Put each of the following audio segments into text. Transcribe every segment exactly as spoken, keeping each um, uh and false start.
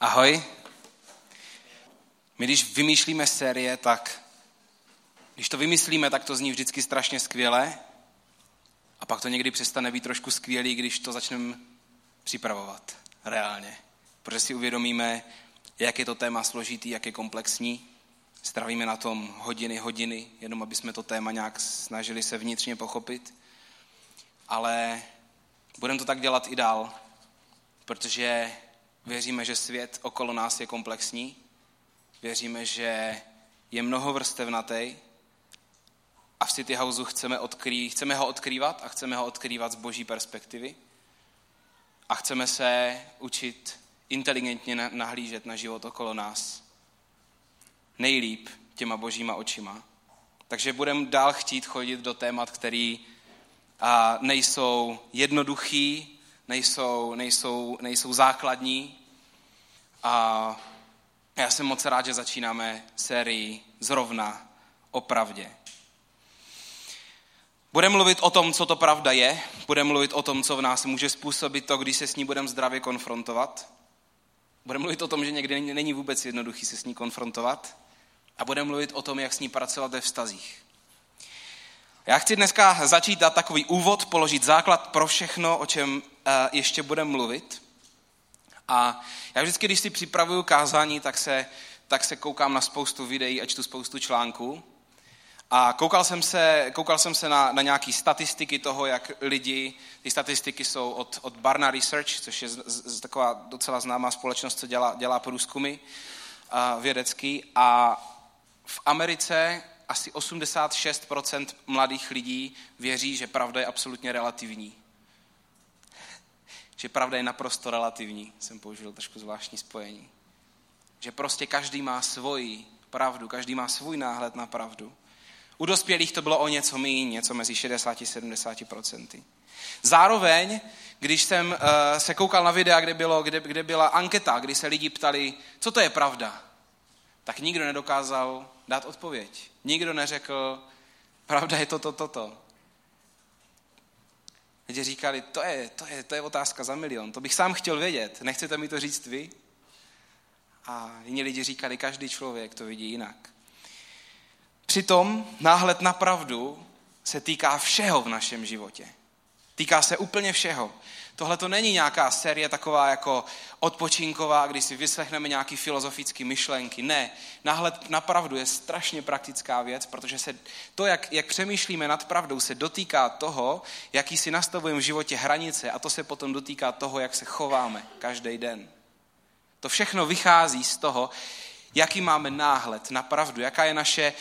Ahoj. My když vymýšlíme série, tak když to vymyslíme, tak to zní vždycky strašně skvěle a pak to někdy přestane být trošku skvělý, když to začneme připravovat reálně. Protože si uvědomíme, jak je to téma složitý, jak je komplexní. Strávíme na tom hodiny, hodiny, jenom aby jsme to téma nějak snažili se vnitřně pochopit. Ale budeme to tak dělat i dál, protože věříme, že svět okolo nás je komplexní, věříme, že je mnohovrstevnatý a v City Houseu chceme, odkrý, chceme ho odkrývat a chceme ho odkrývat z boží perspektivy a chceme se učit inteligentně nahlížet na život okolo nás nejlíp těma božíma očima. Takže budeme dál chtít chodit do témat, který a nejsou jednoduchý, nejsou, nejsou, nejsou základní. A já jsem moc rád, že začínáme sérii zrovna o pravdě. Budeme mluvit o tom, co to pravda je, budeme mluvit o tom, co v nás může způsobit to, když se s ní budeme zdravě konfrontovat. Budeme mluvit o tom, že někdy není vůbec jednoduchý se s ní konfrontovat a budeme mluvit o tom, jak s ní pracovat ve vztazích. Já chci dneska začít dát takový úvod, položit základ pro všechno, o čem ještě budeme mluvit. A já vždycky, když si připravuju kázání, tak se, tak se koukám na spoustu videí a čtu spoustu článků. A koukal jsem se, koukal jsem se na, na nějaké statistiky toho, jak lidi, ty statistiky jsou od, od Barna Research, což je z, z, taková docela známá společnost, co dělá, dělá průzkumy uh, vědecký. A v Americe asi osmdesát šest procent mladých lidí věří, že pravda je absolutně relativní. Že pravda je naprosto relativní. Jsem použil trošku zvláštní spojení. Že prostě každý má svoji pravdu, každý má svůj náhled na pravdu. U dospělých to bylo o něco míň, něco mezi šedesát a sedmdesát procent. Zároveň, když jsem uh, se koukal na videa, kde, bylo, kde, kde byla anketa, kdy se lidi ptali, co to je pravda, tak nikdo nedokázal dát odpověď. Nikdo neřekl, pravda je toto, toto. Lidi říkali, to je, to je, to je otázka za milion, to bych sám chtěl vědět, nechcete mi to říct vy? A jiní lidi říkali, každý člověk to vidí jinak. Přitom náhled na pravdu se týká všeho v našem životě. Týká se úplně všeho. Tohle to není nějaká série taková jako odpočinková, kdy si vyslechneme nějaké filozofické myšlenky. Ne, náhled na pravdu je strašně praktická věc, protože se to, jak, jak přemýšlíme nad pravdou, se dotýká toho, jaký si nastavujeme v životě hranice a to se potom dotýká toho, jak se chováme každý den. To všechno vychází z toho, jaký máme náhled na pravdu, jaká je naše,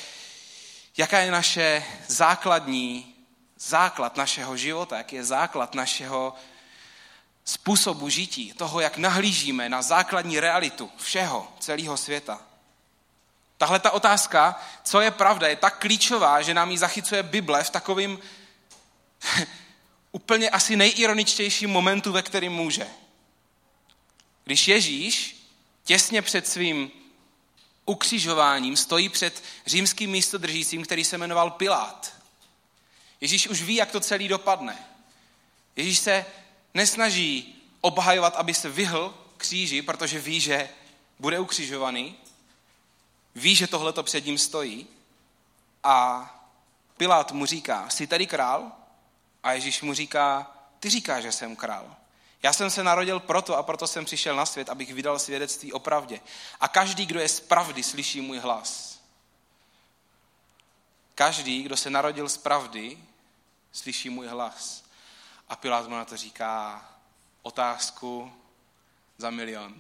jaká je naše základní základ našeho života, jaký je základ našeho způsobu žití, toho, jak nahlížíme na základní realitu všeho, celého světa. Tahle ta otázka, co je pravda, je tak klíčová, že nám ji zachycuje Bible v takovým úplně asi nejironičtějším momentu, ve kterém může. Když Ježíš těsně před svým ukřižováním stojí před římským místodržícím, který se jmenoval Pilát. Ježíš už ví, jak to celý dopadne. Ježíš se nesnaží obhajovat, aby se vyhl kříži, protože ví, že bude ukřižovaný. Ví, že tohleto před ním stojí. A Pilát mu říká, jsi tady král? A Ježíš mu říká, ty říkáš, že jsem král. Já jsem se narodil proto a proto jsem přišel na svět, abych vydal svědectví o pravdě. A každý, kdo je z pravdy, slyší můj hlas. Každý, kdo se narodil z pravdy, slyší můj hlas. A Pilát mu na to říká otázku za milion.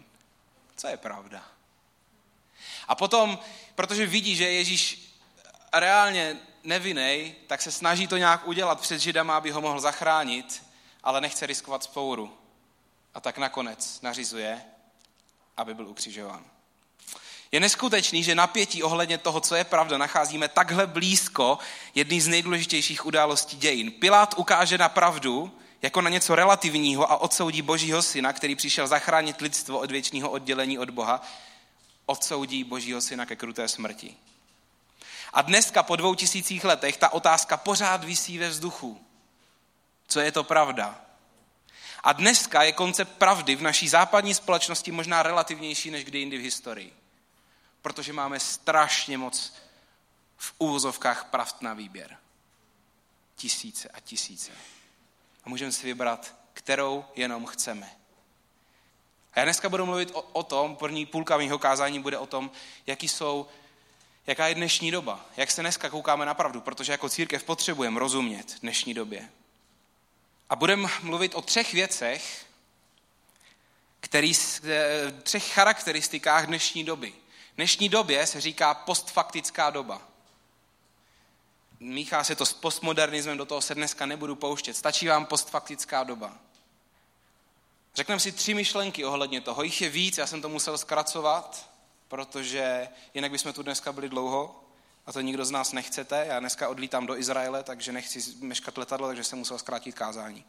Co je pravda? A potom, protože vidí, že Ježíš reálně nevinnej, tak se snaží to nějak udělat před Židama, aby ho mohl zachránit, ale nechce riskovat spouru. A tak nakonec nařizuje, aby byl ukřižován. Je neskutečný, že napětí ohledně toho, co je pravda, nacházíme takhle blízko jedný z nejdůležitějších událostí dějin. Pilát ukáže na pravdu jako na něco relativního a odsoudí Božího syna, který přišel zachránit lidstvo od věčného oddělení od Boha, odsoudí Božího syna ke kruté smrti. A dneska po dvou tisících letech ta otázka pořád visí ve vzduchu. Co je to pravda? A dneska je koncept pravdy v naší západní společnosti možná relativnější než kdy jindy v historii. Protože máme strašně moc v úvozovkách pravd na výběr. Tisíce a tisíce. A můžeme si vybrat, kterou jenom chceme. A já dneska budu mluvit o, o tom, první půlka mýho kázání bude o tom, jaký jsou, jaká je dnešní doba, jak se dneska koukáme na pravdu, protože jako církev potřebujeme rozumět dnešní době. A budeme mluvit o třech věcech, který, třech charakteristikách dnešní doby. Dnešní době se říká postfaktická doba. Míchá se to s postmodernismem, do toho se dneska nebudu pouštět. Stačí vám postfaktická doba. Řekneme si tři myšlenky ohledně toho. Jich je víc, já jsem to musel zkracovat, protože jinak bychom tu dneska byli dlouho a to nikdo z nás nechcete. Já dneska odlítám do Izraele, takže nechci meškat letadlo, takže jsem musel zkrátit kázání.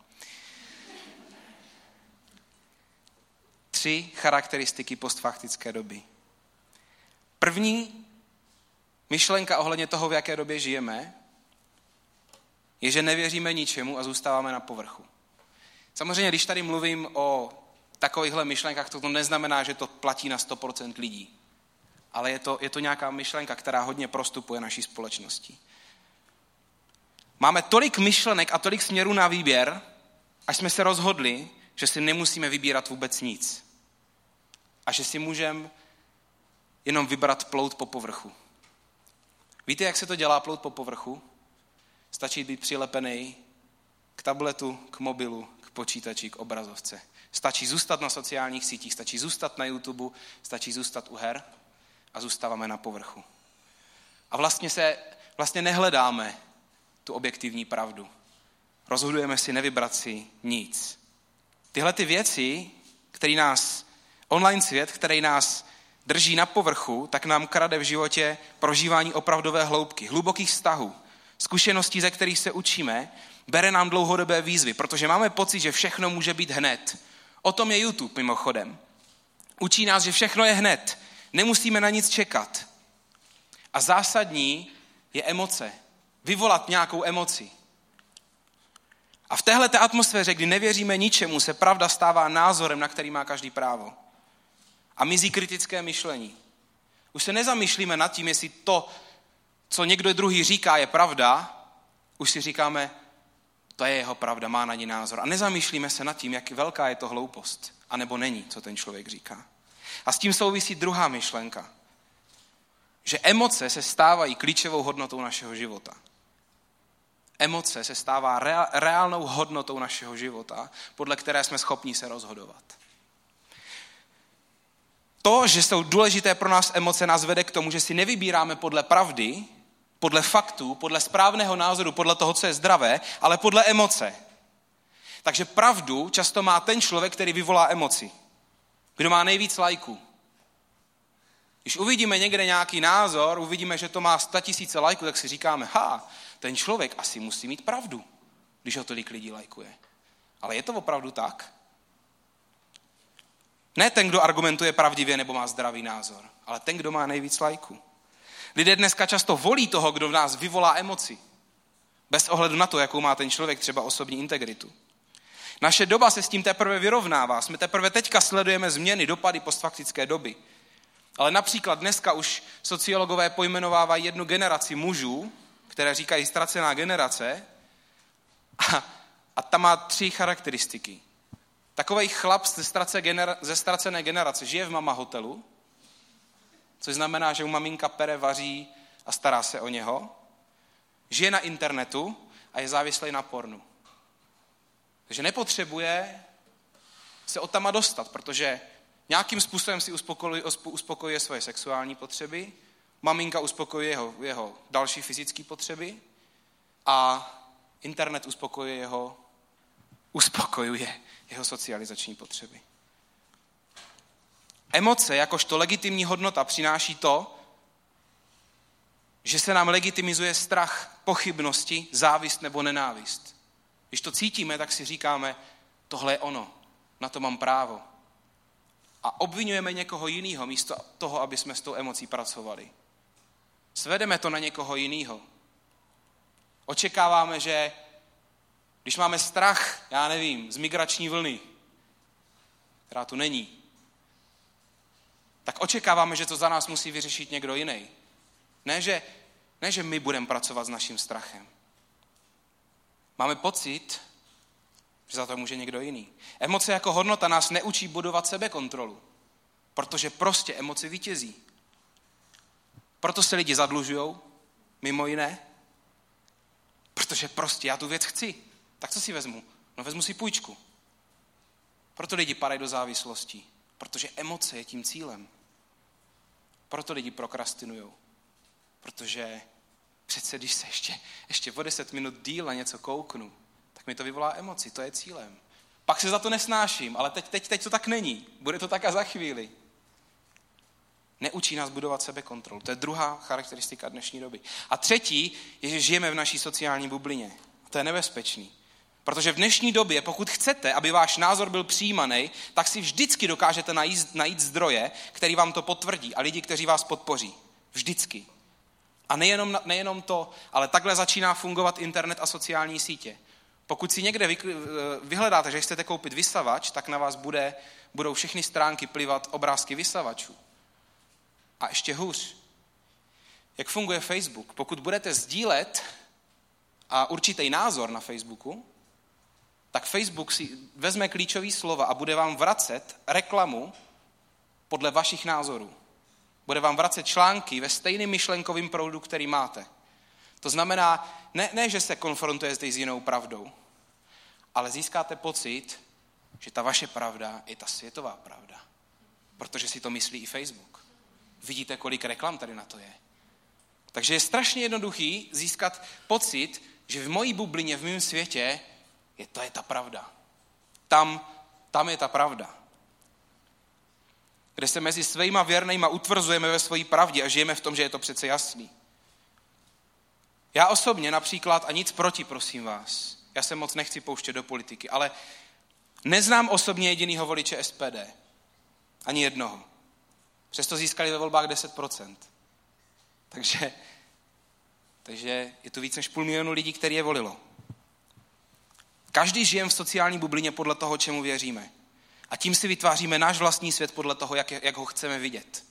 Tři charakteristiky postfaktické doby. První myšlenka ohledně toho, v jaké době žijeme, je, že nevěříme ničemu a zůstáváme na povrchu. Samozřejmě, když tady mluvím o takovýchhle myšlenkách, to, to neznamená, že to platí na sto procent lidí. Ale je to, je to nějaká myšlenka, která hodně prostupuje naší společností. Máme tolik myšlenek a tolik směrů na výběr, až jsme se rozhodli, že si nemusíme vybírat vůbec nic. A že si můžeme jenom vybrat plout po povrchu. Víte, jak se to dělá plout po povrchu? Stačí být přilepený k tabletu, k mobilu, k počítači, k obrazovce. Stačí zůstat na sociálních sítích, stačí zůstat na YouTube, stačí zůstat u her a zůstáváme na povrchu. A vlastně, se, vlastně nehledáme tu objektivní pravdu. Rozhodujeme si nevybrat si nic. Tyhle ty věci, který nás, online svět, který nás drží na povrchu, tak nám krade v životě prožívání opravdové hloubky, hlubokých vztahů, zkušeností, ze kterých se učíme, bere nám dlouhodobé výzvy, protože máme pocit, že všechno může být hned. O tom je YouTube mimochodem. Učí nás, že všechno je hned. Nemusíme na nic čekat. A zásadní je emoce. Vyvolat nějakou emoci. A v téhle té atmosféře, kdy nevěříme ničemu, se pravda stává názorem, na který má každý právo. A mizí kritické myšlení. Už se nezamýšlíme nad tím, jestli to, co někdo druhý říká, je pravda, už si říkáme, to je jeho pravda, má na ní názor. A nezamýšlíme se nad tím, jak velká je to hloupost, anebo není, co ten člověk říká. A s tím souvisí druhá myšlenka, že emoce se stávají klíčovou hodnotou našeho života. Emoce se stává reálnou hodnotou našeho života, podle které jsme schopni se rozhodovat. To, že jsou důležité pro nás emoce, nás vede k tomu, že si nevybíráme podle pravdy, podle faktů, podle správného názoru, podle toho, co je zdravé, ale podle emoce. Takže pravdu často má ten člověk, který vyvolá emoci. Kdo má nejvíc lajků. Když uvidíme někde nějaký názor, uvidíme, že to má sto tisíc lajků, tak si říkáme, ha, ten člověk asi musí mít pravdu, když ho tolik lidí lajkuje. Ale je to opravdu tak? Ne ten, kdo argumentuje pravdivě nebo má zdravý názor, ale ten, kdo má nejvíc lajků. Lidé dneska často volí toho, kdo v nás vyvolá emoci. Bez ohledu na to, jakou má ten člověk třeba osobní integritu. Naše doba se s tím teprve vyrovnává. Jsme teprve teďka sledujeme změny, dopady postfaktické doby. Ale například dneska už sociologové pojmenovávají jednu generaci mužů, které říkají ztracená generace. A, a ta má tři charakteristiky. Takovej chlap ze ztracené generace žije v mama hotelu, což znamená, že mu maminka pere, vaří a stará se o něho. Žije na internetu a je závislý na pornu. Takže nepotřebuje se od tama dostat, protože nějakým způsobem si uspokojuje, uspokojuje svoje sexuální potřeby, maminka uspokojuje jeho, jeho další fyzické potřeby a internet uspokojuje jeho uspokojuje jeho socializační potřeby. Emoce jakožto legitimní hodnota přináší to, že se nám legitimizuje strach, pochybnosti, závist nebo nenávist. Když to cítíme, tak si říkáme, tohle je ono, na to mám právo. A obvinujeme někoho jiného místo toho, aby jsme s tou emocí pracovali. Svedeme to na někoho jiného. Očekáváme, že když máme strach, já nevím, z migrační vlny, která tu není, tak očekáváme, že to za nás musí vyřešit někdo jiný. Ne, že, ne, že my budeme pracovat s naším strachem. Máme pocit, že za to může někdo jiný. Emoce jako hodnota nás neučí budovat sebekontrolu, protože prostě emoce vítězí. Proto se lidi zadlužujou, mimo jiné, protože prostě já tu věc chci. Tak co si vezmu? No vezmu si půjčku. Proto lidi padají do závislosti, protože emoce je tím cílem. Proto lidi prokrastinujou, protože přece když se ještě, ještě o deset minut díl na něco kouknu, tak mi to vyvolá emoci, to je cílem. Pak se za to nesnáším, ale teď, teď, teď to tak není. Bude to tak a za chvíli. Neučí nás budovat sebekontrolu. To je druhá charakteristika dnešní doby. A třetí je, že žijeme v naší sociální bublině. A to je nebezpečný. Protože v dnešní době, pokud chcete, aby váš názor byl přijímaný, tak si vždycky dokážete najít, najít zdroje, který vám to potvrdí a lidi, kteří vás podpoří. Vždycky. A nejenom, nejenom to, ale takhle začíná fungovat internet a sociální sítě. Pokud si někde vyhledáte, že chcete koupit vysavač, tak na vás bude, budou všechny stránky plivat obrázky vysavačů. A ještě hůř. Jak funguje Facebook? Pokud budete sdílet a určitý názor na Facebooku, tak Facebook si vezme klíčový slova a bude vám vracet reklamu podle vašich názorů. Bude vám vracet články ve stejným myšlenkovým proudu, který máte. To znamená, ne, ne že se konfrontujete s jinou pravdou, ale získáte pocit, že ta vaše pravda je ta světová pravda. Protože si to myslí i Facebook. Vidíte, kolik reklam tady na to je. Takže je strašně jednoduchý získat pocit, že v mojí bublině, v mém světě, je to je ta pravda. Tam, tam je ta pravda. Kde se mezi svýma věrnejma utvrzujeme ve své pravdě a žijeme v tom, že je to přece jasný. Já osobně například, a nic proti, prosím vás, já se moc nechci pouštět do politiky, ale neznám osobně jedinýho voliče S P D. Ani jednoho. Přesto získali ve volbách deset procent. Takže, takže je tu víc než půl milionu lidí, který je volilo. Každý žijeme v sociální bublině podle toho, čemu věříme. A tím si vytváříme náš vlastní svět podle toho, jak, je, jak ho chceme vidět.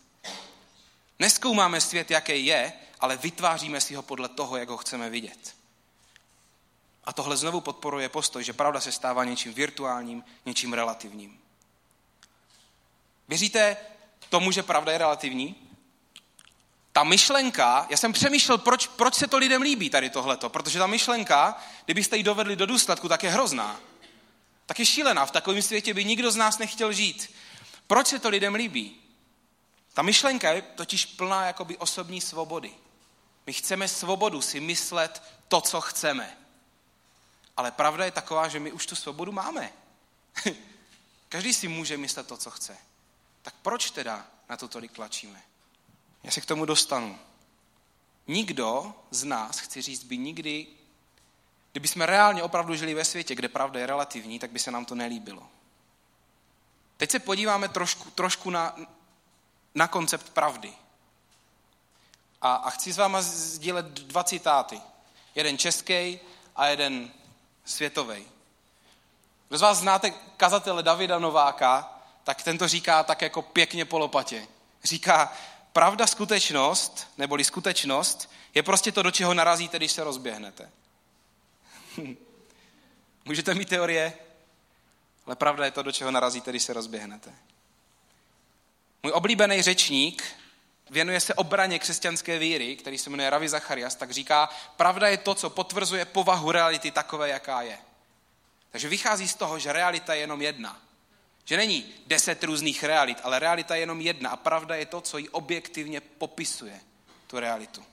Nezkoumáme svět, jaký je, ale vytváříme si ho podle toho, jak ho chceme vidět. A tohle znovu podporuje postoj, že pravda se stává něčím virtuálním, něčím relativním. Věříte tomu, že pravda je relativní? Ta myšlenka, já jsem přemýšlel, proč, proč se to lidem líbí tady tohleto, protože ta myšlenka, kdybyste ji dovedli do důsledku, tak je hrozná. Tak je šílená, v takovém světě by nikdo z nás nechtěl žít. Proč se to lidem líbí? Ta myšlenka je totiž plná jakoby osobní svobody. My chceme svobodu si myslet to, co chceme. Ale pravda je taková, že my už tu svobodu máme. Každý si může myslet to, co chce. Tak proč teda na to tolik tlačíme? Já se k tomu dostanu. Nikdo z nás, chci říct, by nikdy, kdyby jsme reálně opravdu žili ve světě, kde pravda je relativní, tak by se nám to nelíbilo. Teď se podíváme trošku, trošku na... na koncept pravdy. A, a chci s váma sdílet dva citáty. Jeden český a jeden světový. Kdo z vás znáte kazatele Davida Nováka, tak tento říká tak jako pěkně po lopatě. Říká, pravda skutečnost, neboli skutečnost, je prostě to, do čeho narazíte, když se rozběhnete. Můžete mít teorie, ale pravda je to, do čeho narazíte, když se rozběhnete. Můj oblíbený řečník věnuje se obraně křesťanské víry, který se jmenuje Ravi Zacharias, tak říká, pravda je to, co potvrzuje povahu reality takové, jaká je. Takže vychází z toho, že realita je jenom jedna. Že není deset různých realit, ale realita je jenom jedna a pravda je to, co ji objektivně popisuje, tu realitu.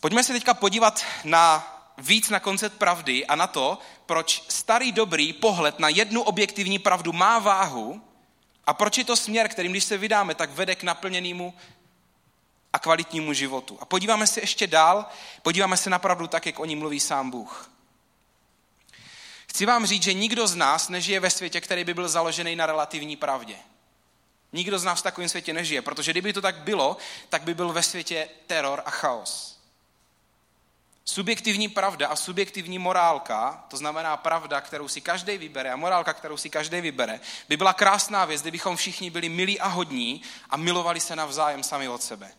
Pojďme se teďka podívat na víc na koncept pravdy a na to, proč starý dobrý pohled na jednu objektivní pravdu má váhu, a proč je to směr, kterým, když se vydáme, tak vede k naplněnému a kvalitnímu životu. A podíváme se ještě dál, podíváme se na pravdu tak, jak o ní mluví sám Bůh. Chci vám říct, že nikdo z nás nežije ve světě, který by byl založený na relativní pravdě. Nikdo z nás v takovém světě nežije, protože kdyby to tak bylo, tak by byl ve světě teror a chaos. Subjektivní pravda a subjektivní morálka, to znamená pravda, kterou si každý vybere a morálka, kterou si každý vybere, by byla krásná věc, kdybychom všichni byli milí a hodní a milovali se navzájem sami od sebe.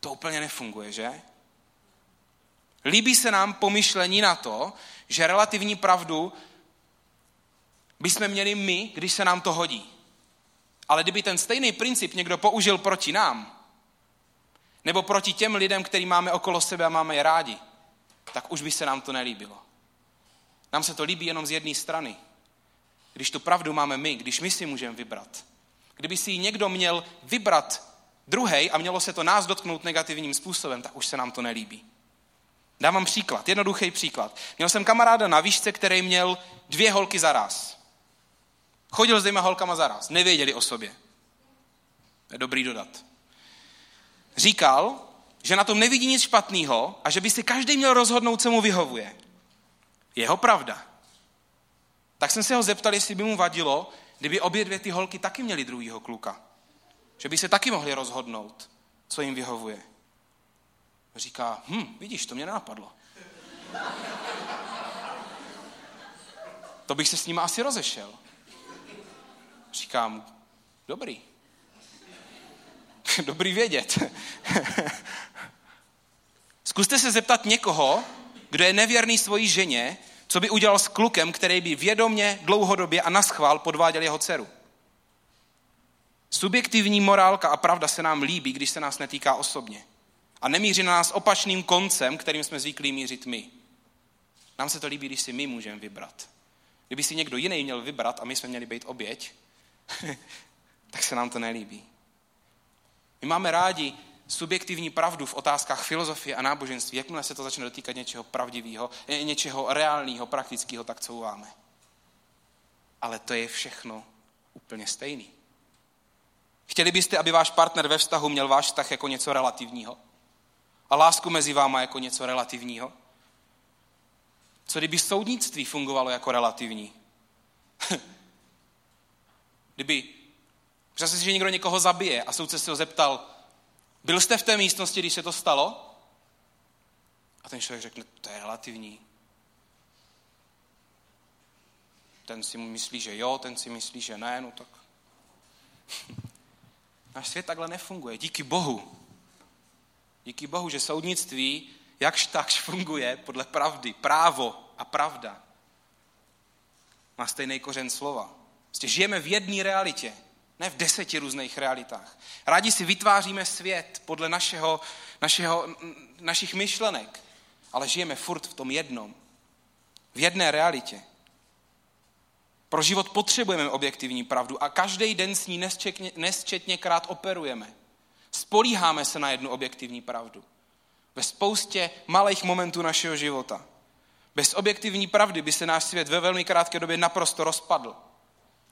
To úplně nefunguje, že? Líbí se nám pomyšlení na to, že relativní pravdu bychom měli my, když se nám to hodí. Ale kdyby ten stejný princip někdo použil proti nám, nebo proti těm lidem, který máme okolo sebe a máme je rádi, tak už by se nám to nelíbilo. Nám se to líbí jenom z jedné strany. Když tu pravdu máme my, když my si můžeme vybrat. Kdyby si ji někdo měl vybrat druhej a mělo se to nás dotknout negativním způsobem, tak už se nám to nelíbí. Dám vám příklad, jednoduchý příklad. Měl jsem kamaráda na výšce, který měl dvě holky zaraz. Chodil s dvěma holkama zaraz, nevěděli o sobě. Je dobrý dodat. Říkal, že na tom nevidí nic špatného a že by si každý měl rozhodnout, co mu vyhovuje. Jeho pravda. Tak jsem se ho zeptal, jestli by mu vadilo, kdyby obě dvě ty holky taky měly druhýho kluka. Že by se taky mohli rozhodnout, co jim vyhovuje. Říká, hm, vidíš, to mě nenapadlo. To bych se s nima asi rozešel. Říkám, dobrý. Dobrý vědět. Zkuste se zeptat někoho, kdo je nevěrný svojí ženě, co by udělal s klukem, který by vědomě, dlouhodobě a naschvál podváděl jeho dceru. Subjektivní morálka a pravda se nám líbí, když se nás netýká osobně. A nemíří na nás opačným koncem, kterým jsme zvyklí mířit my. Nám se to líbí, když si my můžeme vybrat. Kdyby si někdo jiný měl vybrat a my jsme měli být oběť, tak se nám to nelíbí. My máme rádi subjektivní pravdu v otázkách filozofie a náboženství. Jakmile se to začne dotýkat něčeho pravdivého, něčeho reálného, praktického, tak couváme. Ale to je všechno úplně stejný. Chtěli byste, aby váš partner ve vztahu měl váš vztah jako něco relativního? A lásku mezi váma jako něco relativního? Co kdyby soudnictví fungovalo jako relativní? Kdyby, představte si, že někdo někoho zabije a soudce se ho zeptal, byl jste v té místnosti, když se to stalo? A ten člověk řekne, to je relativní. Ten si myslí, že jo, ten si myslí, že ne, no tak. Náš svět takhle nefunguje, díky Bohu. Díky Bohu, že soudnictví jakž takž funguje podle pravdy. Právo a pravda má stejný kořen slova. Prostě žijeme v jedné realitě, ne v deseti různých realitách. Rádi si vytváříme svět podle našeho, našeho, našich myšlenek, ale žijeme furt v tom jednom, v jedné realitě. Pro život potřebujeme objektivní pravdu a každý den s ní nesčetně, nesčetněkrát operujeme. Spolíháme se na jednu objektivní pravdu. Ve spoustě malých momentů našeho života. Bez objektivní pravdy by se náš svět ve velmi krátké době naprosto rozpadl.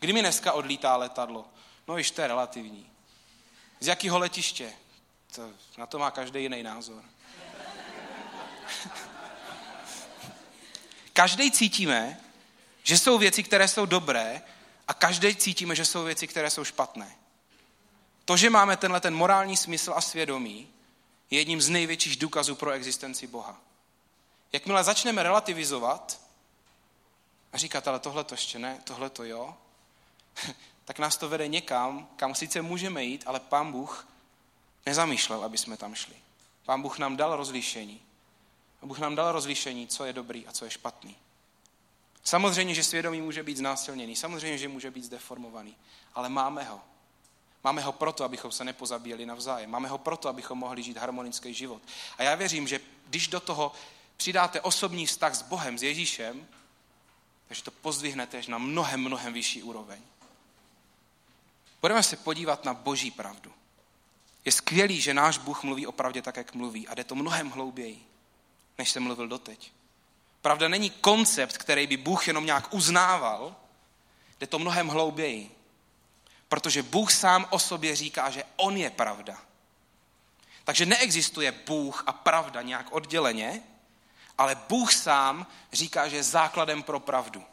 Kdy mi dneska odlítá letadlo? No již to je relativní. Z jakého letiště? To, na to má každý jiný názor. Každý cítíme, že jsou věci, které jsou dobré a každý cítíme, že jsou věci, které jsou špatné. To, že máme tenhle ten morální smysl a svědomí, je jedním z největších důkazů pro existenci Boha. Jakmile začneme relativizovat a říkat, ale tohle to ještě ne, tohle to jo, tak nás to vede někam, kam sice můžeme jít, ale Pán Bůh nezamýšlel, aby jsme tam šli. Pán Bůh nám dal rozlišení. Pán Bůh nám dal rozlišení, co je dobrý a co je špatný. Samozřejmě, že svědomí může být znásilněný, samozřejmě, že může být zdeformovaný, ale máme ho. Máme ho proto, abychom se nepozabíjeli navzájem. Máme ho proto, abychom mohli žít harmonický život. A já věřím, že když do toho přidáte osobní vztah s Bohem, s Ježíšem, takže to pozdvihnete až na mnohem, mnohem vyšší úroveň. Budeme se podívat na Boží pravdu. Je skvělý, že náš Bůh mluví o pravdě tak, jak mluví. A jde to mnohem hlouběji, než jsem mluvil doteď. Pravda není koncept, který by Bůh jenom nějak uznával. Jde to mnohem hlouběji. Protože Bůh sám o sobě říká, že on je pravda. Takže neexistuje Bůh a pravda nějak odděleně, ale Bůh sám říká, že je základem pro pravdu.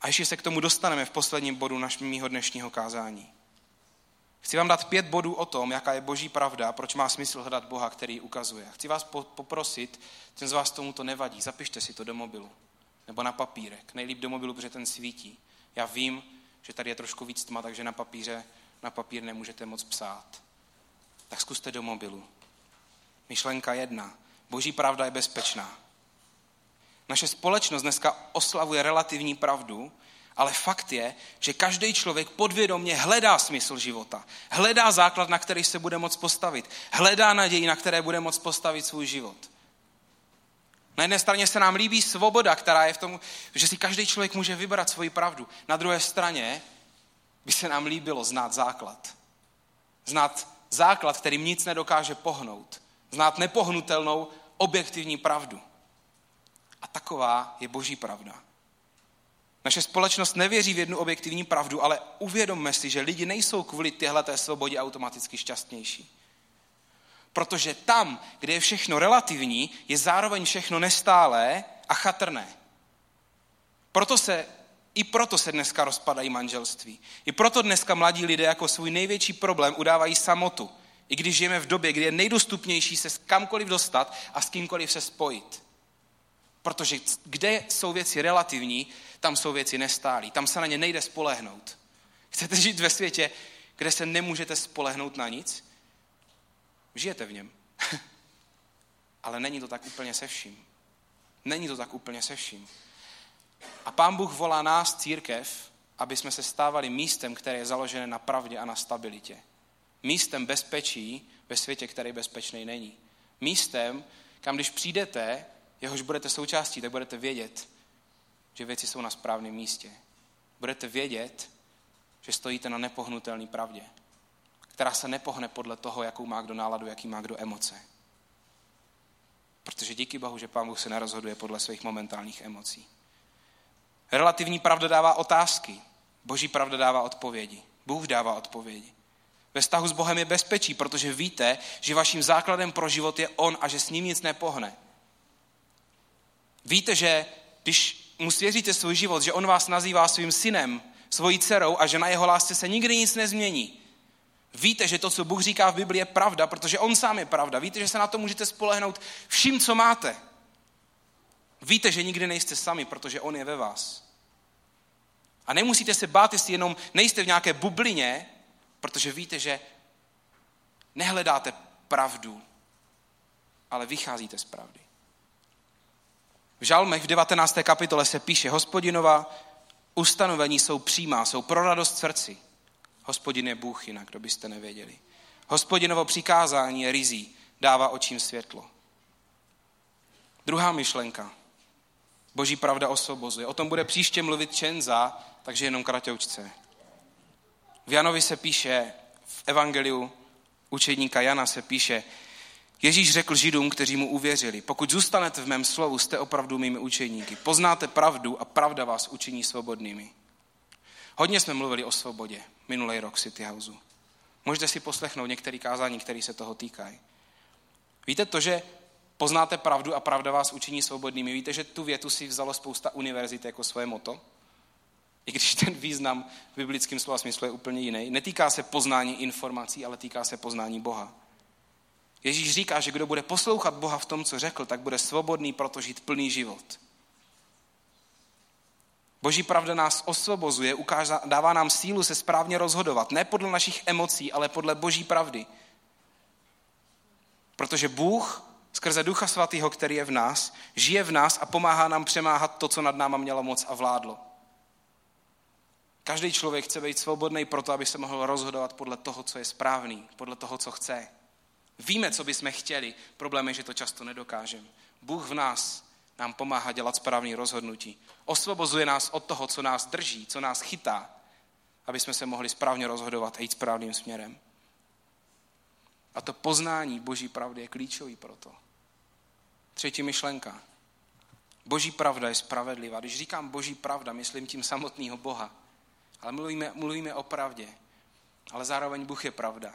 A ještě se k tomu dostaneme v posledním bodu našeho dnešního kázání. Chci vám dát pět bodů o tom, jaká je boží pravda, proč má smysl hledat Boha, který ukazuje. Chci vás poprosit, ten z vás tomu to nevadí, zapište si to do mobilu nebo na papírek. Nejlíp do mobilu, protože ten svítí. Já vím, že tady je trošku víc tma, takže na papíře, na papír nemůžete moc psát. Tak zkuste do mobilu. Myšlenka jedna. Boží pravda je bezpečná. Naše společnost dneska oslavuje relativní pravdu, ale fakt je, že každý člověk podvědomě hledá smysl života. Hledá základ, na který se bude moc postavit. Hledá naději, na které bude moc postavit svůj život. Na jedné straně se nám líbí svoboda, která je v tom, že si každý člověk může vybrat svoji pravdu. Na druhé straně by se nám líbilo znát základ. Znát základ, kterým nic nedokáže pohnout. Znát nepohnutelnou objektivní pravdu. A taková je boží pravda. Naše společnost nevěří v jednu objektivní pravdu, ale uvědomme si, že lidi nejsou kvůli téhleté svobodě automaticky šťastnější. Protože tam, kde je všechno relativní, je zároveň všechno nestálé a chatrné. Proto se, i proto se dneska rozpadají manželství. I proto dneska mladí lidé jako svůj největší problém udávají samotu. I když žijeme v době, kdy je nejdostupnější se kamkoliv dostat a s kýmkoliv se spojit. Protože kde jsou věci relativní, tam jsou věci nestálí. Tam se na ně nejde spolehnout. Chcete žít ve světě, kde se nemůžete spolehnout na nic? Žijete v něm. Ale není to tak úplně se vším. Není to tak úplně se vším. A Pán Bůh volá nás, církev, aby jsme se stávali místem, které je založené na pravdě a na stabilitě. Místem bezpečí ve světě, který bezpečný není. Místem, kam když přijdete, jehož budete součástí, tak budete vědět, že věci jsou na správném místě. Budete vědět, že stojíte na nepohnutelné pravdě, která se nepohne podle toho, jakou má kdo náladu, jaký má kdo emoce. Protože díky Bohu, že Pán Bůh se nerozhoduje podle svých momentálních emocí. Relativní pravda dává otázky, boží pravda dává odpovědi. Bůh dává odpovědi. Ve vztahu s Bohem je bezpečí, protože víte, že vaším základem pro život je on a že s ním nic nepohne. Víte, že když mu svěříte svůj život, že on vás nazývá svým synem, svojí dcerou a že na jeho lásce se nikdy nic nezmění. Víte, že to, co Bůh říká v Biblii, je pravda, protože on sám je pravda. Víte, že se na to můžete spolehnout vším, co máte. Víte, že nikdy nejste sami, protože on je ve vás. A nemusíte se bát, jestli jenom nejste v nějaké bublině, protože víte, že nehledáte pravdu, ale vycházíte z pravdy. V Žalmech v devatenácté kapitole se píše: Hospodinova ustanovení jsou přímá, jsou pro radost srdci. Hospodin je Bůh, jinak kdo byste nevěděli. Hospodinovo přikázání je ryzí, dává očím světlo. Druhá myšlenka. Boží pravda osvobozuje. O tom bude příště mluvit Čenza, takže jenom kratoučce. V Janovi se píše, v evangeliu učedníka Jana se píše: Ježíš řekl Židům, kteří mu uvěřili: Pokud zůstanete v mém slovu, jste opravdu mými učedníky. Poznáte pravdu a pravda vás učiní svobodnými. Hodně jsme mluvili o svobodě minulý rok v City Houseu. Můžete si poslechnout některé kázání, které se toho týkají. Víte to, že poznáte pravdu a pravda vás učiní svobodnými. Víte, že tu větu si vzalo spousta univerzit jako svoje motto? I když ten význam v biblickém slova smyslu je úplně jiný. Netýká se poznání informací, ale týká se poznání Boha. Ježíš říká, že kdo bude poslouchat Boha v tom, co řekl, tak bude svobodný, proto žít plný život. Boží pravda nás osvobozuje, ukážá, dává nám sílu se správně rozhodovat. Ne podle našich emocí, ale podle boží pravdy. Protože Bůh skrze Ducha Svatého, který je v nás, žije v nás a pomáhá nám přemáhat to, co nad náma mělo moc a vládlo. Každý člověk chce být svobodný proto, aby se mohl rozhodovat podle toho, co je správný, podle toho, co chce. Víme, co bychom chtěli, problém je, že to často nedokážeme. Bůh v nás nám pomáhá dělat správné rozhodnutí. Osvobozuje nás od toho, co nás drží, co nás chytá, aby jsme se mohli správně rozhodovat a jít správným směrem. A to poznání boží pravdy je klíčový proto. Třetí myšlenka. Boží pravda je spravedlivá. Když říkám boží pravda, myslím tím samotného Boha. Ale mluvíme, mluvíme o pravdě. Ale zároveň Bůh je pravda.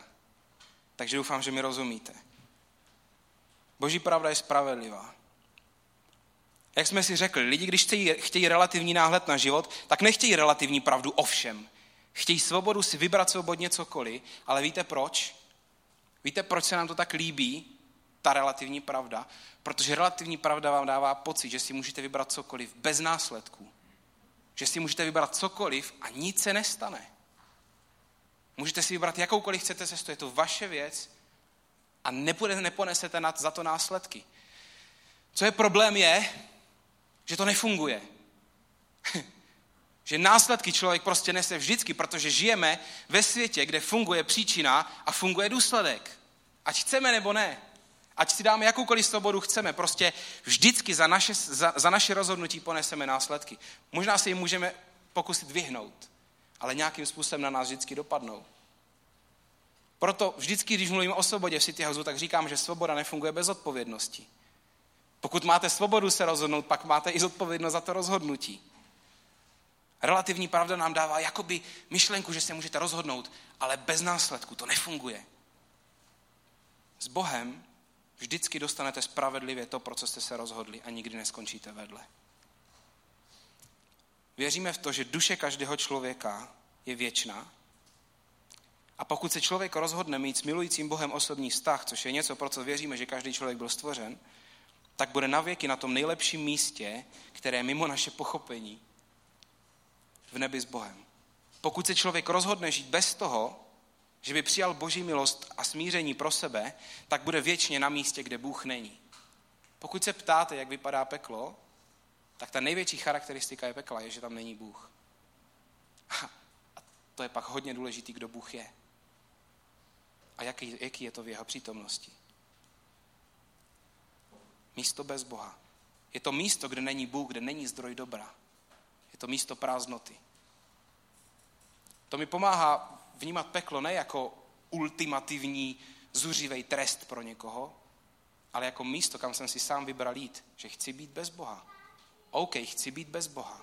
Takže doufám, že mi rozumíte. Boží pravda je spravedlivá. Jak jsme si řekli, lidi, když chtějí, chtějí relativní náhled na život, tak nechtějí relativní pravdu o všem. Chtějí svobodu si vybrat svobodně cokoliv, ale víte proč? Víte, proč se nám to tak líbí, ta relativní pravda? Protože relativní pravda vám dává pocit, že si můžete vybrat cokoliv bez následků. Že si můžete vybrat cokoliv a nic se nestane. Můžete si vybrat jakoukoliv chcete cestu, je to vaše věc a neponesete za to následky. Co je problém je, že to nefunguje. Že následky člověk prostě nese vždycky, protože žijeme ve světě, kde funguje příčina a funguje důsledek. Ať chceme nebo ne. Ať si dáme jakoukoliv svobodu chceme, prostě vždycky za naše, za, za naše rozhodnutí poneseme následky. Možná se jim můžeme pokusit vyhnout, ale nějakým způsobem na nás vždycky dopadnou. Proto vždycky, když mluvím o svobodě v City Houseu, tak říkám, že svoboda nefunguje bez odpovědnosti. Pokud máte svobodu se rozhodnout, pak máte i zodpovědnost za to rozhodnutí. Relativní pravda nám dává jakoby myšlenku, že se můžete rozhodnout, ale bez následku to nefunguje. S Bohem vždycky dostanete spravedlivě to, pro co jste se rozhodli a nikdy neskončíte vedle. Věříme v to, že duše každého člověka je věčná a pokud se člověk rozhodne mít s milujícím Bohem osobní vztah, což je něco, pro co věříme, že každý člověk byl stvořen, tak bude navěky na tom nejlepším místě, které je mimo naše pochopení, v nebi s Bohem. Pokud se člověk rozhodne žít bez toho, že by přijal Boží milost a smíření pro sebe, tak bude věčně na místě, kde Bůh není. Pokud se ptáte, jak vypadá peklo, tak ta největší charakteristika je pekla, je, že tam není Bůh. A to je pak hodně důležitý, kdo Bůh je. A jaký, jaký je to v jeho přítomnosti. Místo bez Boha. Je to místo, kde není Bůh, kde není zdroj dobra. Je to místo prázdnoty. To mi pomáhá vnímat peklo ne jako ultimativní, zuřivej trest pro někoho, ale jako místo, kam jsem si sám vybral jít, že chci být bez Boha. OK, chci být bez Boha.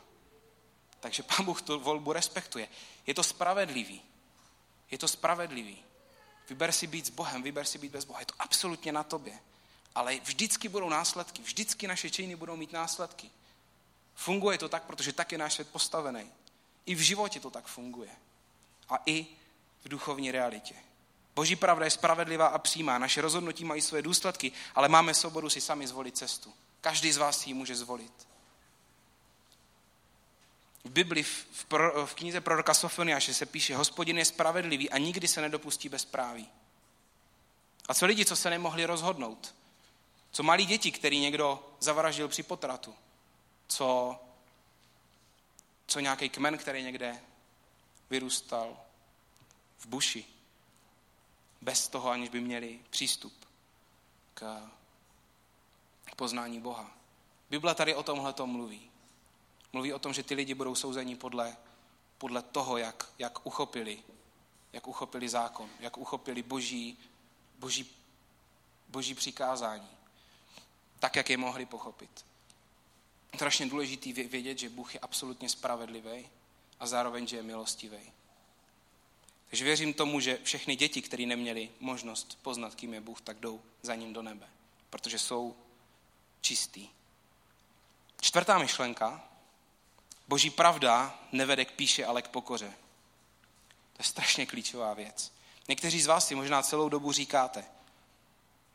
Takže Pán Bůh tu volbu respektuje. Je to spravedlivý. Je to spravedlivý. Vyber si být s Bohem, vyber si být bez Boha. Je to absolutně na tobě. Ale vždycky budou následky. Vždycky naše činy budou mít následky. Funguje to tak, protože tak je náš svět postavený. I v životě to tak funguje. A i v duchovní realitě. Boží pravda je spravedlivá a přímá. Naše rozhodnutí mají své důsledky, ale máme svobodu si sami zvolit cestu. Každý z vás ji může zvolit. V Bibli, v, pro, v knize proroka Sofoniáše se píše, Hospodin je spravedlivý a nikdy se nedopustí bezpráví. A co lidi, co se nemohli rozhodnout? Co malí děti, který někdo zavraždil při potratu? Co, co nějaký kmen, který někde vyrůstal v buši, bez toho, aniž by měli přístup k, k poznání Boha. Bible tady o tomhletom mluví. Mluví o tom, že ty lidi budou souzeni podle, podle toho, jak, jak, uchopili, jak uchopili zákon, jak uchopili boží, boží, boží přikázání, tak, jak je mohli pochopit. Strašně důležitý vědět, že Bůh je absolutně spravedlivý a zároveň, že je milostivý. Takže věřím tomu, že všechny děti, které neměly možnost poznat, kým je Bůh, tak jdou za ním do nebe, protože jsou čistý. Čtvrtá myšlenka. Boží pravda nevede k pýše, ale k pokoře. To je strašně klíčová věc. Někteří z vás si možná celou dobu říkáte,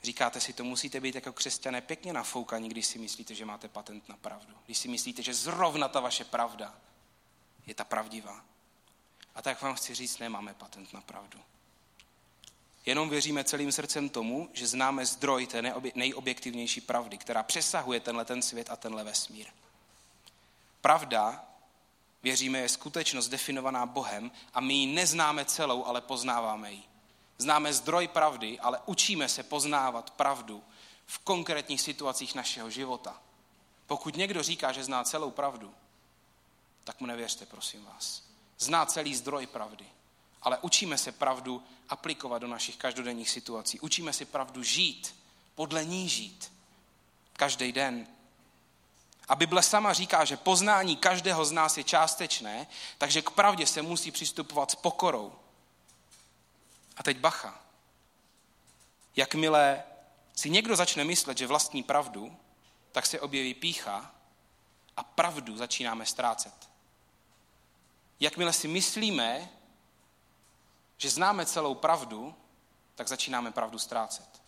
Říkáte si, to musíte být jako křesťané pěkně nafoukaní, když si myslíte, že máte patent na pravdu. Když si myslíte, že zrovna ta vaše pravda je ta pravdivá. A tak vám chci říct, nemáme patent na pravdu. Jenom věříme celým srdcem tomu, že známe zdroj té nejobjektivnější pravdy, která přesahuje tenhle ten svět a tenhle vesmír. Pravda, věříme, je skutečnost definovaná Bohem a my ji neznáme celou, ale poznáváme ji. Známe zdroj pravdy, ale učíme se poznávat pravdu v konkrétních situacích našeho života. Pokud někdo říká, že zná celou pravdu, tak mu nevěřte, prosím vás. Zná celý zdroj pravdy, ale učíme se pravdu aplikovat do našich každodenních situací. Učíme si pravdu žít, podle ní žít. Každý den. A Bible sama říká, že poznání každého z nás je částečné, takže k pravdě se musí přistupovat s pokorou. A teď bacha, jakmile si někdo začne myslet, že vlastní pravdu, tak se objeví pýcha a pravdu začínáme ztrácet. Jakmile si myslíme, že známe celou pravdu, tak začínáme pravdu ztrácet.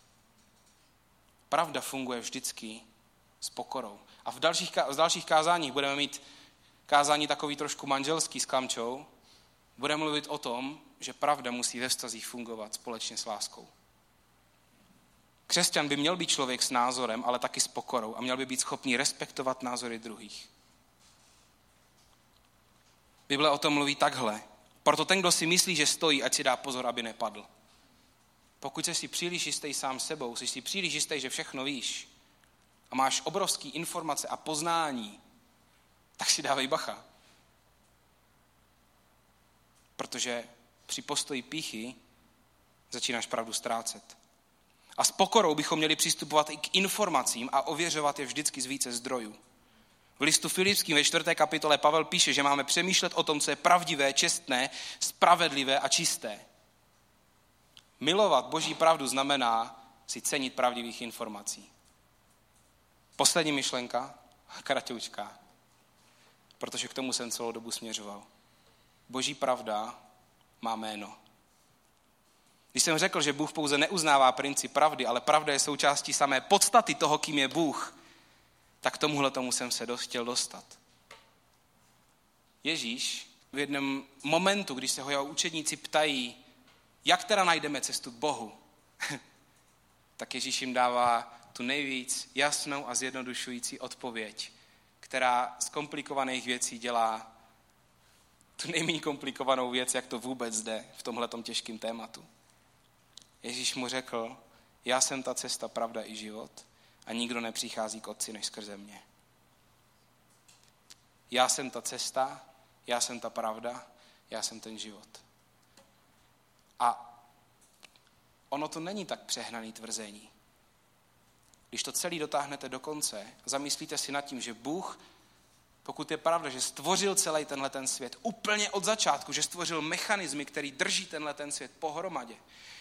Pravda funguje vždycky s pokorou. A v dalších, v dalších kázáních budeme mít kázání takový trošku manželský s Kamčou. Budeme mluvit o tom, že pravda musí ve vztazích fungovat společně s láskou. Křesťan by měl být člověk s názorem, ale taky s pokorou a měl by být schopný respektovat názory druhých. Bible o tom mluví takhle. Proto ten, kdo si myslí, že stojí, ať si dá pozor, aby nepadl. Pokud jsi si příliš jistý sám sebou, jsi si příliš jistý, že všechno víš a máš obrovský informace a poznání, tak si dávej bacha. Protože při postoji pýchy začínáš pravdu ztrácet. A s pokorou bychom měli přistupovat i k informacím a ověřovat je vždycky z více zdrojů. V listu Filipským ve čtvrté kapitole Pavel píše, že máme přemýšlet o tom, co je pravdivé, čestné, spravedlivé a čisté. Milovat Boží pravdu znamená si cenit pravdivých informací. Poslední myšlenka, kratoučka, protože k tomu jsem celou dobu směřoval. Boží pravda má jméno. Když jsem řekl, že Bůh pouze neuznává princip pravdy, ale pravda je součástí samé podstaty toho, kým je Bůh, tak tomuhle tomu jsem se chtěl dostat. Ježíš v jednom momentu, když se ho jeho učedníci ptají, jak teda najdeme cestu k Bohu, tak Ježíš jim dává tu nejvíc jasnou a zjednodušující odpověď, která z komplikovaných věcí dělá tu nejméně komplikovanou věc, jak to vůbec jde v tomhletom těžkém tématu. Ježíš mu řekl, já jsem ta cesta, pravda i život a nikdo nepřichází k Otci než skrze mě. Já jsem ta cesta, já jsem ta pravda, já jsem ten život. A ono to není tak přehnaný tvrzení. Když to celé dotáhnete do konce, zamyslíte si nad tím, že Bůh, pokud je pravda, že stvořil celý tenhle ten svět úplně od začátku, že stvořil mechanismy, který drží tenhle ten svět pohromadě,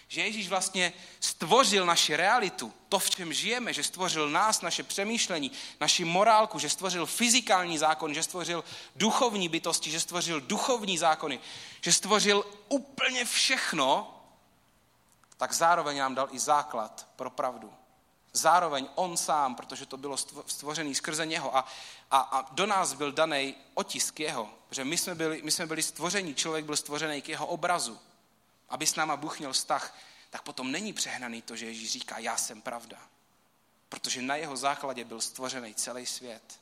že Ježíš vlastně stvořil naši realitu, to, v čem žijeme, že stvořil nás, naše přemýšlení, naši morálku, že stvořil fyzikální zákon, že stvořil duchovní bytosti, že stvořil duchovní zákony, že stvořil úplně všechno, tak zároveň nám dal i základ pro pravdu. Zároveň on sám, protože to bylo stvořený skrze něho a, a, a do nás byl daný otisk jeho, protože my jsme, byli, my jsme byli stvoření, člověk byl stvořený k jeho obrazu. Aby s náma Bůh měl vztah, tak potom není přehnaný to, že Ježíš říká, já jsem pravda. Protože na jeho základě byl stvořený celý svět.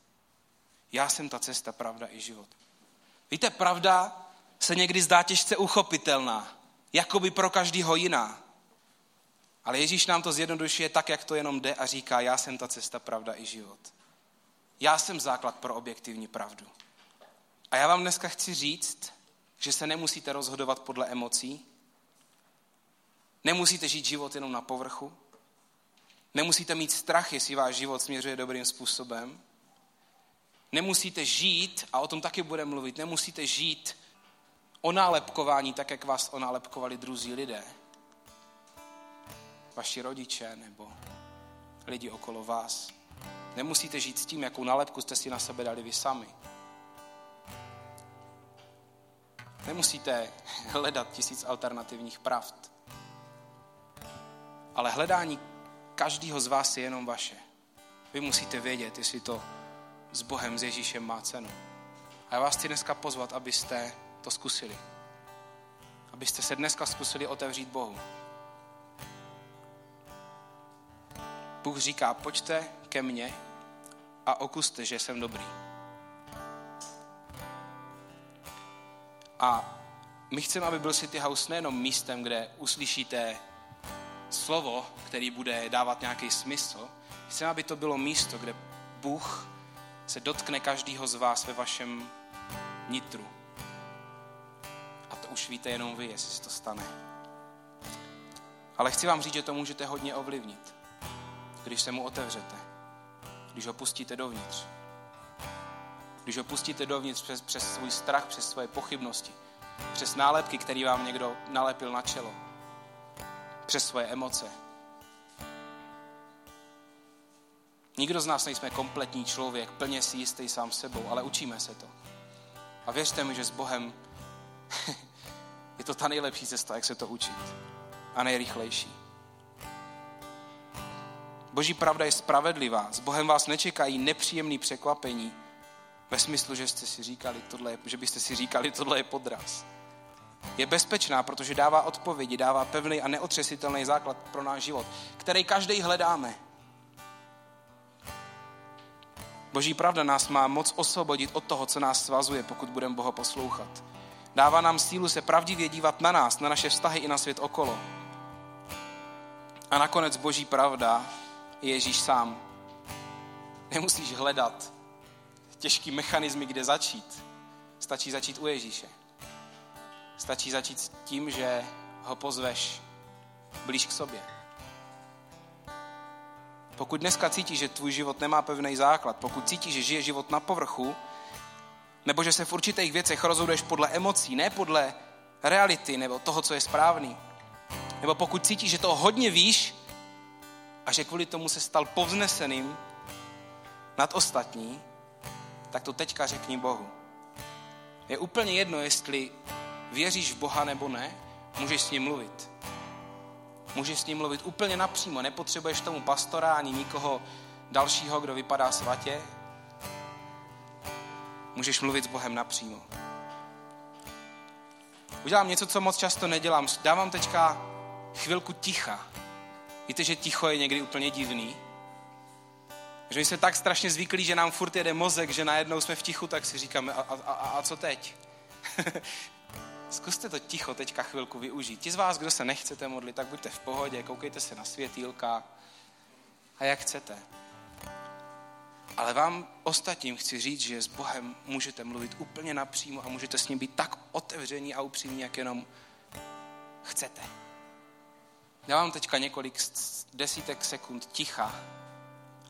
Já jsem ta cesta, pravda i život. Víte, pravda se někdy zdá těžce uchopitelná, jakoby pro každýho jiná. Ale Ježíš nám to zjednodušuje tak, jak to jenom jde a říká, já jsem ta cesta, pravda i život. Já jsem základ pro objektivní pravdu. A já vám dneska chci říct, že se nemusíte rozhodovat podle emocí, nemusíte žít život jenom na povrchu, nemusíte mít strach, jestli váš život směřuje dobrým způsobem, nemusíte žít, a o tom taky budeme mluvit, nemusíte žít o nálepkování, tak jak vás onálepkovali druzí lidé. Vaši rodiče nebo lidi okolo vás. Nemusíte žít s tím, jakou nálepku jste si na sebe dali vy sami. Nemusíte hledat tisíc alternativních pravd. Ale hledání každého z vás je jenom vaše. Vy musíte vědět, jestli to s Bohem, s Ježíšem má cenu. A já vás chci dneska pozvat, abyste to zkusili. Abyste se dneska zkusili otevřít Bohu. Bůh říká, pojďte ke mně a okuste, že jsem dobrý. A my chceme, aby byl City House nejenom místem, kde uslyšíte slovo, který bude dávat nějaký smysl. Chceme, aby to bylo místo, kde Bůh se dotkne každého z vás ve vašem nitru. A to už víte jenom vy, jestli se to stane. Ale chci vám říct, že to můžete hodně ovlivnit. Když se mu otevřete, když ho pustíte dovnitř, když ho pustíte dovnitř přes, přes svůj strach, přes svoje pochybnosti, přes nálepky, které vám někdo nalepil na čelo, přes svoje emoce. Nikdo z nás nejsme kompletní člověk, plně si jistý sám sebou, ale učíme se to. A věřte mi, že s Bohem Je to ta nejlepší cesta, jak se to učit. A nejrychlejší. Boží pravda je spravedlivá. S Bohem vás nečekají nepříjemný překvapení. Ve smyslu, že, jste si říkali, tohle je, že byste si říkali, tohle je podraz. Je bezpečná, protože dává odpovědi, dává pevný a neotřesitelný základ pro náš život, který každý hledáme. Boží pravda nás má moc osvobodit od toho, co nás svazuje, pokud budeme Boha poslouchat. Dává nám sílu se pravdivě dívat na nás, na naše vztahy i na svět okolo. A nakonec Boží pravda je Ježíš sám. Nemusíš hledat těžký mechanismy, kde začít. Stačí začít u Ježíše. Stačí začít s tím, že ho pozveš blíž k sobě. Pokud dneska cítíš, že tvůj život nemá pevný základ, pokud cítíš, že žije život na povrchu, nebo že se v určitých věcech rozhoduješ podle emocí, ne podle reality nebo toho, co je správný, nebo pokud cítíš, že toho hodně víš a že kvůli tomu se stal povzneseným nad ostatní, tak to teďka řekni Bohu. Je úplně jedno, jestli věříš v Boha nebo ne, můžeš s ním mluvit. Můžeš s ním mluvit úplně napřímo, nepotřebuješ tomu pastora ani nikoho dalšího, kdo vypadá svatě. Můžeš mluvit s Bohem napřímo. Udělám něco, co moc často nedělám. Dávám teďka chvilku ticha. Víte, že ticho je někdy úplně divný? Že my jsme tak strašně zvyklí, že nám furt jede mozek, že najednou jsme v tichu, tak si říkáme, a, a, a co teď? Zkuste to ticho teďka chvilku využít. Ti z vás, kdo se nechcete modlit, tak buďte v pohodě, koukejte se na světýlka a jak chcete. Ale vám ostatním chci říct, že s Bohem můžete mluvit úplně napřímo a můžete s ním být tak otevření a upřímní, jak jenom chcete. Dávám teďka několik desítek sekund ticha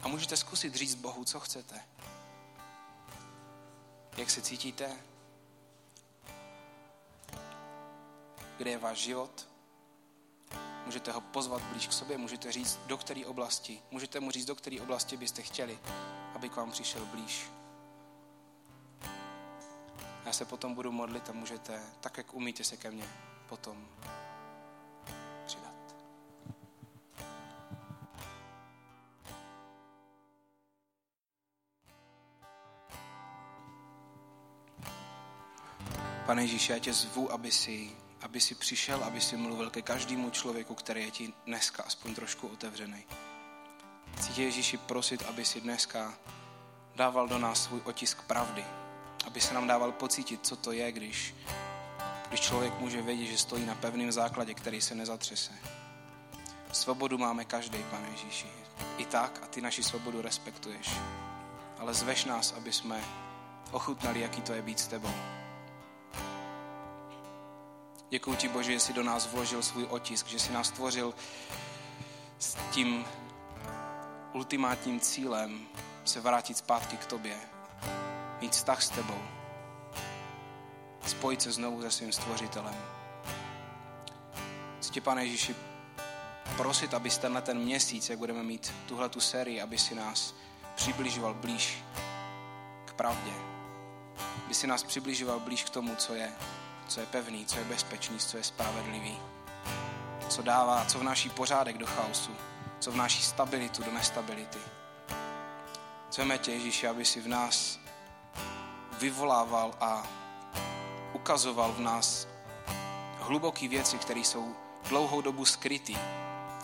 a můžete zkusit říct Bohu, co chcete. Jak se cítíte? Kde je váš život? Můžete ho pozvat blíž k sobě, můžete říct, do které oblasti, můžete mu říct, do které oblasti byste chtěli, aby k vám přišel blíž. Já se potom budu modlit a můžete, tak jak umíte, se ke mně potom přidat. Pane Ježíši, já tě zvu, aby si aby si přišel, aby si mluvil ke každému člověku, který je ti dneska aspoň trošku otevřený. Chci tě, Ježíši, prosit, aby si dneska dával do nás svůj otisk pravdy, aby se nám dával pocítit, co to je, když, když člověk může vědět, že stojí na pevném základě, který se nezatřese. Svobodu máme každý, Pane Ježíši, i tak, a ty naši svobodu respektuješ. Ale zveš nás, aby jsme ochutnali, jaký to je být s tebou. Děkuji ti, Bože, že jsi do nás vložil svůj otisk, že jsi nás tvořil s tím ultimátním cílem se vrátit zpátky k tobě, mít vztah s tebou, spojit se znovu se svým stvořitelem. Chci tě, Pane Ježíši, prosit, abys tenhle ten měsíc, jak budeme mít tuhletu sérii, aby si nás přibližoval blíž k pravdě, aby si nás přibližoval blíž k tomu, co je co je pevný, co je bezpečný, co je spravedlivý, co dává, co vnáší pořádek do chaosu, co vnáší stabilitu do nestability. Chceme tě, Ježíši, aby si v nás vyvolával a ukazoval v nás hluboké věci, které jsou dlouhou dobu skrytý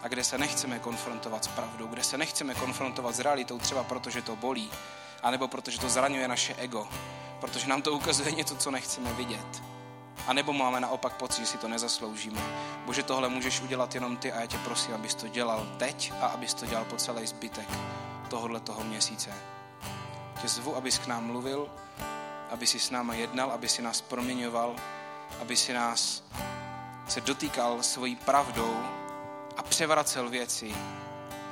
a kde se nechceme konfrontovat s pravdou, kde se nechceme konfrontovat s realitou, třeba protože to bolí, anebo protože to zraňuje naše ego, protože nám to ukazuje něco, co nechceme vidět. A nebo máme naopak pocit, že si to nezasloužíme. Bože, tohle můžeš udělat jenom ty a já tě prosím, abys to dělal teď a abys to dělal po celý zbytek tohoto měsíce. Tě zvu, abys k nám mluvil, aby si s náma jednal, aby si nás proměňoval, aby si nás se dotýkal svojí pravdou a převracel věci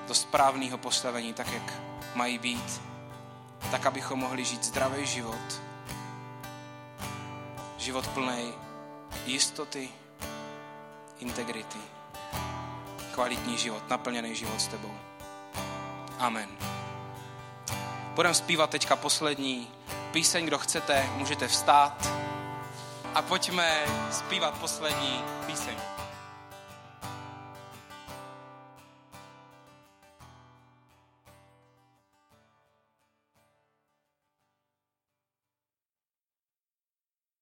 do správného postavení, tak jak mají být, tak abychom mohli žít zdravý život, život plnej jistoty, integrity, kvalitní život, naplněný život s tebou. Amen. Budeme zpívat teďka poslední píseň, kdo chcete, můžete vstát. a pojďme zpívat poslední píseň.